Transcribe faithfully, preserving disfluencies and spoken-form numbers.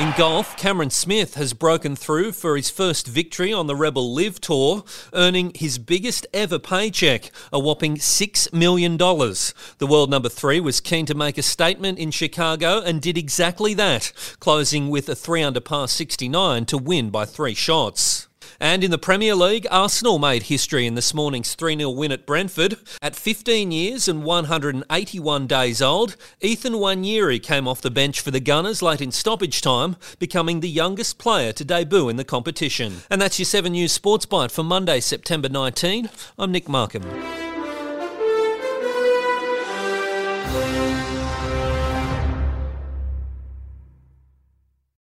In golf, Cameron Smith has broken through for his first victory on the Rebel Live Tour, earning his biggest ever paycheck, a whopping six million dollars. The world number three was keen to make a statement in Chicago and did exactly that, closing with a three-under par sixty-nine to win by three shots. And in the Premier League, Arsenal made history in this morning's three nil win at Brentford. At fifteen years and one hundred eighty-one days old, Ethan Nwaneri came off the bench for the Gunners late in stoppage time, becoming the youngest player to debut in the competition. And that's your seven news Sports Byte for Monday, September nineteenth. I'm Nick Markham.